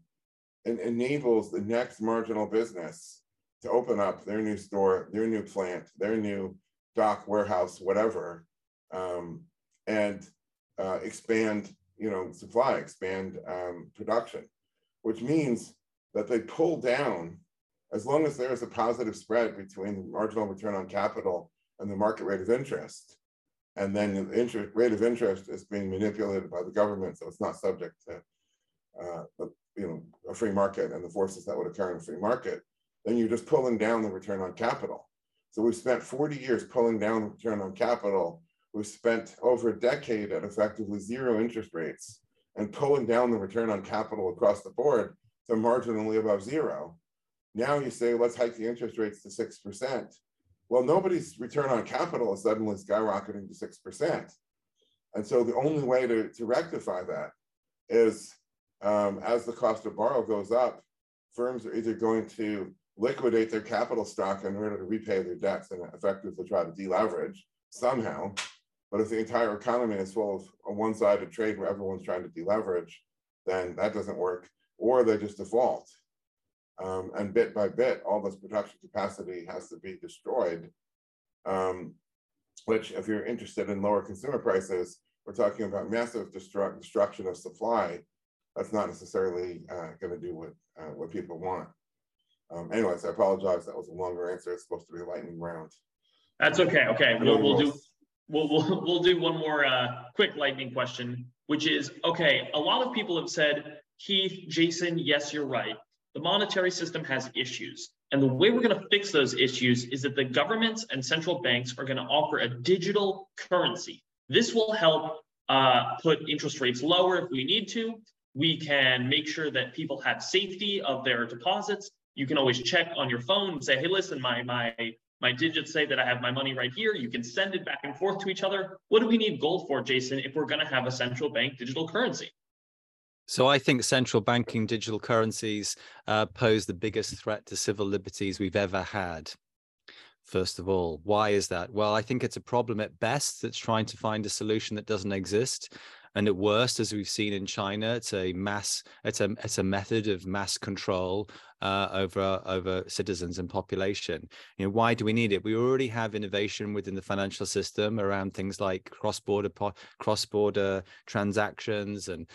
it enables the next marginal business to open up their new store, their new plant, their new dock, warehouse, whatever, and expand, you know, supply, expand production, which means that they pull down, as long as there is a positive spread between the marginal return on capital and the market rate of interest. And then the interest rate of interest is being manipulated by the government, so it's not subject to a free market and the forces that would occur in a free market. Then you're just pulling down the return on capital. So we've spent 40 years pulling down the return on capital. We've spent over a decade at effectively zero interest rates and pulling down the return on capital across the board to marginally above zero. Now you say, let's hike the interest rates to 6%. Well, nobody's return on capital is suddenly skyrocketing to 6%. And so the only way to rectify that is as the cost of borrow goes up, firms are either going to liquidate their capital stock in order to repay their debts and effectively try to deleverage somehow. But if the entire economy is full of a one-sided trade where everyone's trying to deleverage, then that doesn't work, or they just default. And bit by bit, all this production capacity has to be destroyed, which, if you're interested in lower consumer prices, we're talking about massive destruction of supply. That's not necessarily going to do what people want. Anyways, I apologize. That was a longer answer. It's supposed to be a lightning round. That's okay. Okay, we'll do one more quick lightning question, which is, okay, a lot of people have said, Keith, Jason, yes, you're right. The monetary system has issues. And the way we're going to fix those issues is that the governments and central banks are going to offer a digital currency. This will help put interest rates lower if we need to. We can make sure that people have safety of their deposits. You can always check on your phone and say, hey, listen, my digits say that I have my money right here. You can send it back and forth to each other. What do we need gold for, Jason, if we're going to have a central bank digital currency? So I think central banking digital currencies pose the biggest threat to civil liberties we've ever had. First of all, why is that? Well, I think it's a problem at best that's trying to find a solution that doesn't exist. And at worst, as we've seen in China, it's a method of mass control over citizens and population. You know, why do we need it? We already have innovation within the financial system around things like cross-border transactions and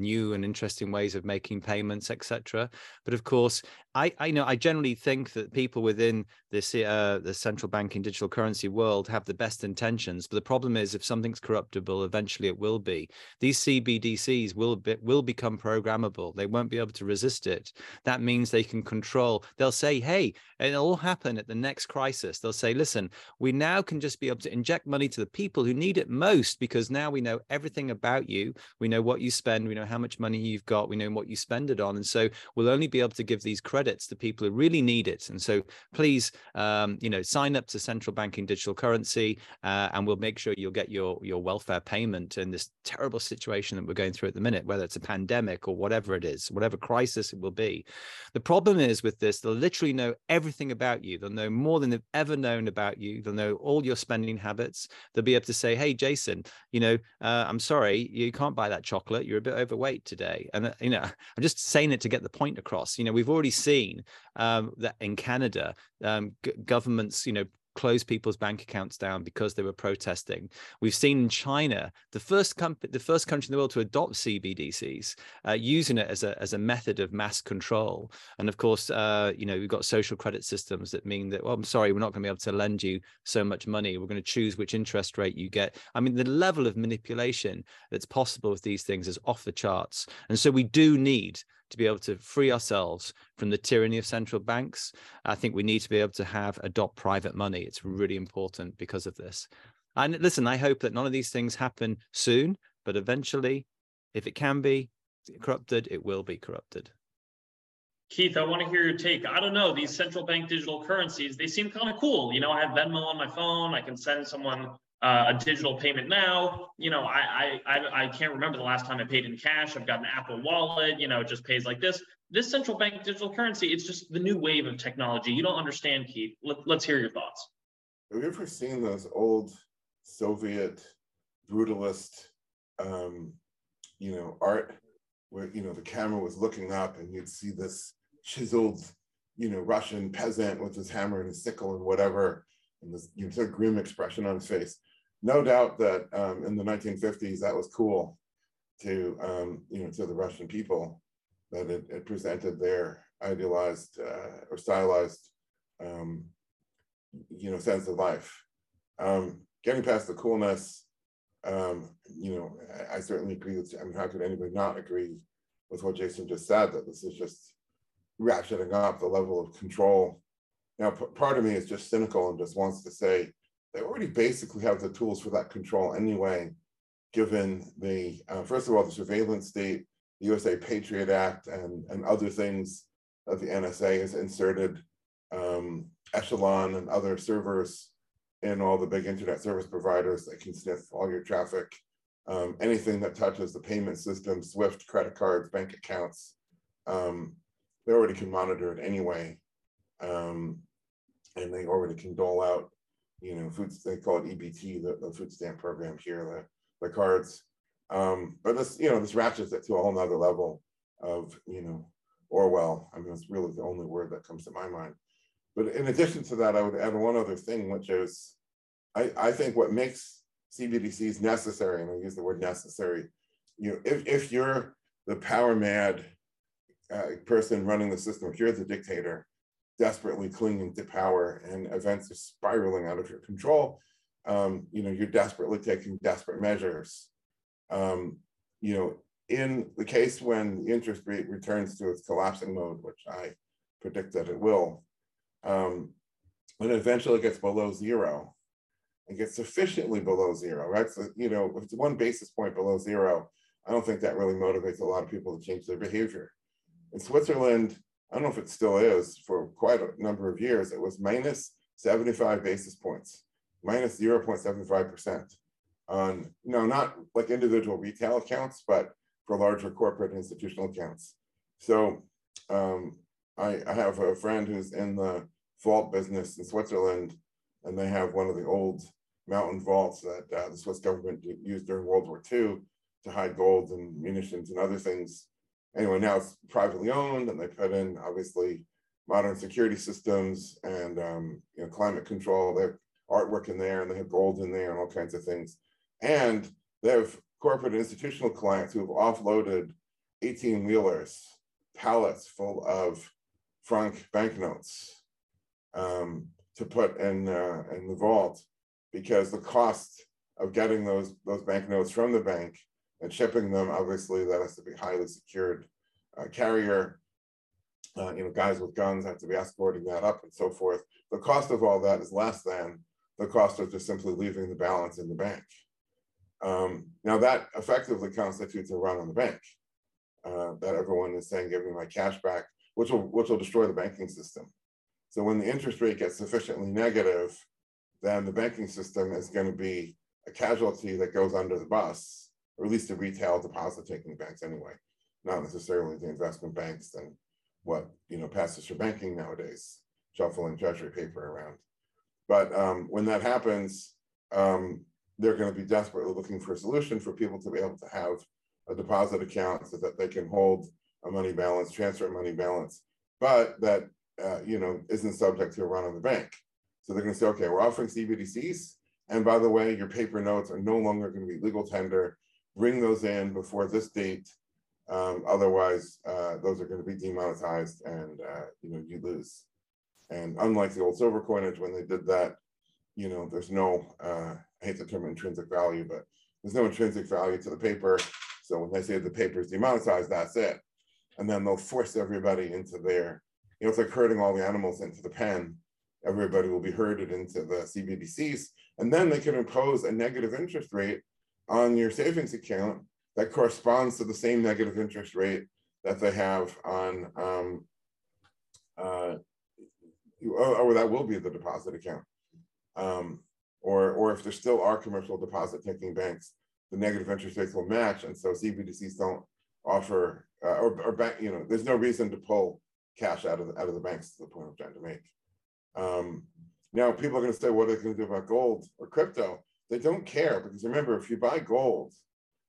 new and interesting ways of making payments, etc. But of course, I generally think that people within this the central banking digital currency world have the best intentions, but the problem is if something's corruptible, eventually it will be. These CBDCs will become programmable. They won't be able to resist it. That means they can control. They'll say, hey, it'll all happen at the next crisis. They'll say, listen, we now can just be able to inject money to the people who need it most, because now we know everything about you. We know what you spend. We know how much money you've got. We know what you spend it on. And so we'll only be able to give these credits to people who really need it. And so please, sign up to central banking digital currency, and we'll make sure you'll get your welfare payment in this terrible situation that we're going through at the minute, whether it's a pandemic or whatever it is, whatever crisis it will be. The problem is with this, they'll literally know everything about you. They'll know more than they've ever known about you. They'll know all your spending habits. They'll be able to say, hey, Jason, I'm sorry, you can't buy that chocolate. You're a bit overweight today. And, I'm just saying it to get the point across. We've already seen that in Canada, governments, close people's bank accounts down because they were protesting. We've seen in China, the first country in the world to adopt CBDCs, using it as a method of mass control. And of course, we've got social credit systems that mean that, well, I'm sorry, we're not going to be able to lend you so much money. We're going to choose which interest rate you get. I mean, the level of manipulation that's possible with these things is off the charts. And so we do need to be able to free ourselves from the tyranny of central banks. I think we need to be able to adopt private money. It's really important because of this. And listen, I hope that none of these things happen soon, but eventually, if it can be corrupted, it will be corrupted. Keith, I want to hear your take. I don't know, these central bank digital currencies, they seem kind of cool. I have Venmo on my phone. I can send someone a digital payment now. I can't remember the last time I paid in cash. I've got an Apple wallet, it just pays like this. This central bank digital currency, it's just the new wave of technology. You don't understand, Keith. Let's hear your thoughts. Have you ever seen those old Soviet brutalist, art where, the camera was looking up and you'd see this chiseled, Russian peasant with his hammer and his sickle and whatever, and this sort of grim expression on his face? No doubt that in the 1950s, that was cool to the Russian people, that it presented their idealized or stylized, sense of life. Getting past the coolness, I certainly agree with, how could anybody not agree with what Jason just said, that this is just ratcheting up the level of control. Now, part of me is just cynical and just wants to say they already basically have the tools for that control anyway, given the, first of all, the surveillance state, the USA Patriot Act, and other things that the NSA has inserted, Echelon and other servers in all the big internet service providers that can sniff all your traffic, anything that touches the payment system, SWIFT, credit cards, bank accounts. They already can monitor it anyway. And they already can dole out, they call it EBT, the food stamp program here, the cards. But this, this ratchets it to a whole nother level of, Orwell. I mean, it's really the only word that comes to my mind. But in addition to that, I would add one other thing, which is, I think what makes CBDCs necessary, and I use the word necessary, if you're the power-mad person running the system, if you're the dictator, desperately clinging to power and events are spiraling out of your control, you're desperately taking desperate measures. In the case when the interest rate returns to its collapsing mode, which I predict that it will, when it eventually gets below zero, and gets sufficiently below zero, right? So, if it's 1 basis point below zero, I don't think that really motivates a lot of people to change their behavior. In Switzerland, I don't know if it still is, for quite a number of years, it was minus 75 basis points, minus 0.75%. Not like individual retail accounts, but for larger corporate institutional accounts. So I have a friend who's in the vault business in Switzerland, and they have one of the old mountain vaults that the Swiss government used during World War II to hide gold and munitions and other things. Anyway, now it's privately owned, and they put in obviously modern security systems and climate control. They have artwork in there, and they have gold in there, and all kinds of things. And they have corporate and institutional clients who have offloaded 18-wheelers, pallets full of franc banknotes to put in the vault, because the cost of getting those banknotes from the bank and shipping them, obviously, that has to be highly secured carrier. Guys with guns have to be escorting that up and so forth. The cost of all that is less than the cost of just simply leaving the balance in the bank. Now that effectively constitutes a run on the bank, that everyone is saying, give me my cash back, which will destroy the banking system. So when the interest rate gets sufficiently negative, then the banking system is going to be a casualty that goes under the bus, or at least the retail deposit-taking banks anyway, not necessarily the investment banks and what passes for banking nowadays, shuffling treasury paper around. But when that happens, they're going to be desperately looking for a solution for people to be able to have a deposit account so that they can hold a money balance, transfer a money balance, but that isn't subject to a run on the bank. So they're going to say, okay, we're offering CBDCs, and by the way, your paper notes are no longer going to be legal tender. Bring those in before this date, otherwise those are going to be demonetized, and you lose. And unlike the old silver coinage, when they did that, there's no I hate the term intrinsic value, but there's no intrinsic value to the paper. So when they say the paper is demonetized, that's it. And then they'll force everybody into their, it's like herding all the animals into the pen. Everybody will be herded into the CBDCs. And then they can impose a negative interest rate on your savings account that corresponds to the same negative interest rate that they have on, or that will be the deposit account. Or if there still are commercial deposit-taking banks, the negative interest rates will match, and so CBDCs don't offer there's no reason to pull cash out of the banks, to the point I'm trying to make. Now people are going to say, what are they going to do about gold or crypto? They don't care, because remember, if you buy gold,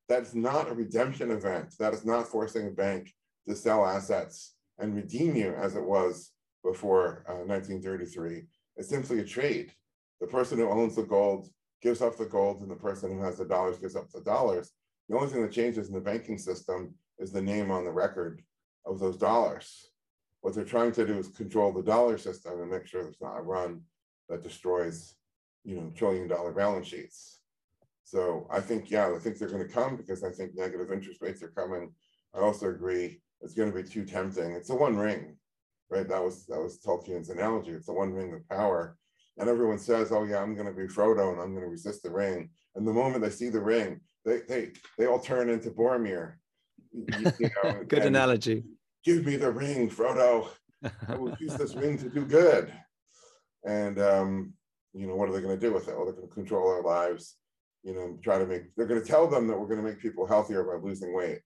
that's not a redemption event. That is not forcing a bank to sell assets and redeem you as it was before 1933. It's simply a trade. The person who owns the gold gives up the gold, and the person who has the dollars gives up the dollars. The only thing that changes in the banking system is the name on the record of those dollars. What they're trying to do is control the dollar system and make sure there's not a run that destroys, trillion-dollar balance sheets. So I think they're going to come, because I think negative interest rates are coming. I also agree it's going to be too tempting. It's the one ring, right? That was Tolkien's analogy. It's the one ring of power. And everyone says, oh yeah, I'm going to be Frodo and I'm going to resist the ring. And the moment they see the ring, they all turn into Boromir. Good analogy. Give me the ring, Frodo. I will use this ring to do good. And what are they going to do with it? Well, they're going to control our lives. They're going to tell them that we're going to make people healthier by losing weight.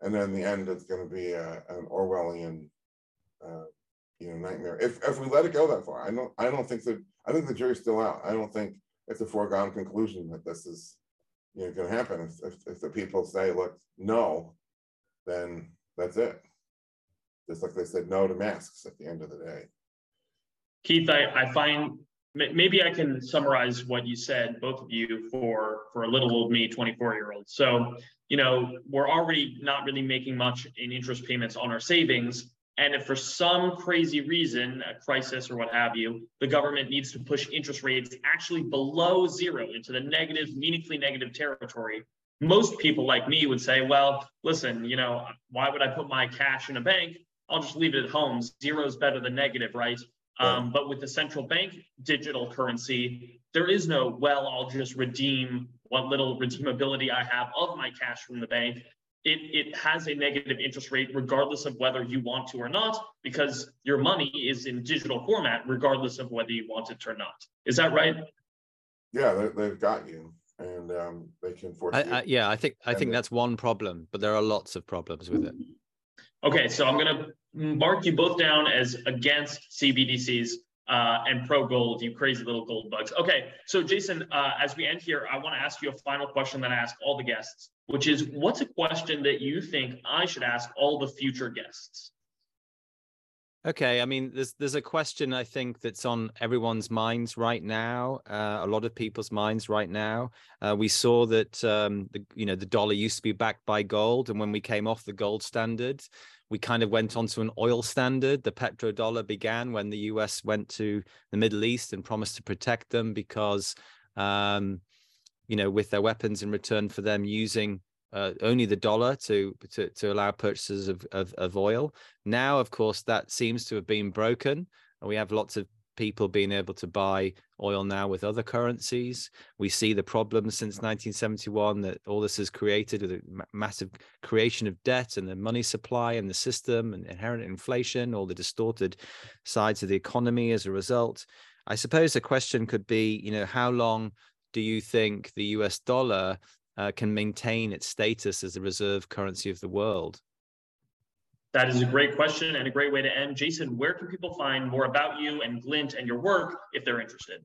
And then in the end, it's going to be an Orwellian nightmare. If we let it go that far, I think the jury's still out. I don't think it's a foregone conclusion that this is going to happen. If the people say, look, no, then that's it. Just like they said no to masks at the end of the day. Keith, I find maybe I can summarize what you said, both of you, for a little old me, 24-year-old. So, we're already not really making much in interest payments on our savings. And if for some crazy reason, a crisis or what have you, the government needs to push interest rates actually below zero into the negative, meaningfully negative territory, most people like me would say, well, listen, why would I put my cash in a bank? I'll just leave it at home. Zero is better than negative, right? But with the central bank digital currency, there is no, well, I'll just redeem what little redeemability I have of my cash from the bank. It has a negative interest rate regardless of whether you want to or not, because your money is in digital format regardless of whether you want it or not. Is that right? Yeah, they've got you, and they can force you. I think that's one problem, but there are lots of problems with it. Okay, so I'm going to mark you both down as against CBDCs. and pro gold, you crazy little gold bugs. Okay, so Jason, as we end here, I want to ask you a final question that I ask all the guests, which is, what's a question that you think I should ask all the future guests? Okay, I mean, there's a question I think that's on everyone's minds right now, a lot of people's minds right now. We saw that the dollar used to be backed by gold, and when we came off the gold standard, we kind of went onto an oil standard. The petrodollar began when the US went to the Middle East and promised to protect them because, with their weapons in return for them using only the dollar to allow purchases of oil. Now, of course, that seems to have been broken. We have lots of people being able to buy oil now with other currencies. We see the problems since 1971 that all this has created, with a massive creation of debt and the money supply and the system and inherent inflation, all the distorted sides of the economy as a result. I suppose the question could be, how long do you think the US dollar can maintain its status as the reserve currency of the world? That is a great question and a great way to end. Jason, where can people find more about you and Glint and your work if they're interested?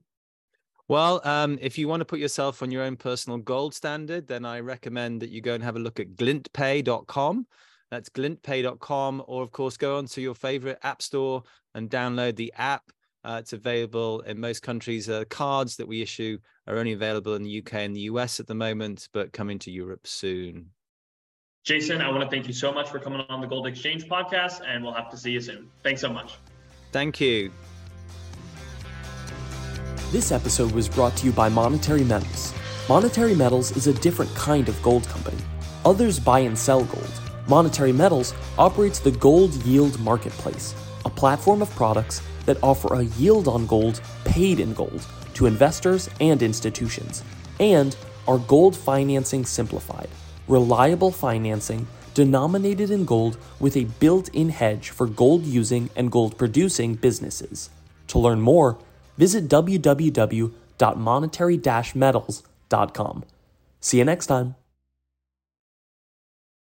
Well, if you want to put yourself on your own personal gold standard, then I recommend that you go and have a look at glintpay.com. That's glintpay.com. Or, of course, go onto your favorite app store and download the app. It's available in most countries. Cards that we issue are only available in the UK and the US at the moment, but coming to Europe soon. Jason, I want to thank you so much for coming on the Gold Exchange podcast, and we'll have to see you soon. Thanks so much. Thank you. This episode was brought to you by Monetary Metals. Monetary Metals is a different kind of gold company. Others buy and sell gold. Monetary Metals operates the Gold Yield Marketplace, a platform of products that offer a yield on gold paid in gold to investors and institutions, and are gold financing simplified, reliable financing denominated in gold with a built-in hedge for gold-using and gold-producing businesses. To learn more, visit www.monetary-metals.com. See you next time.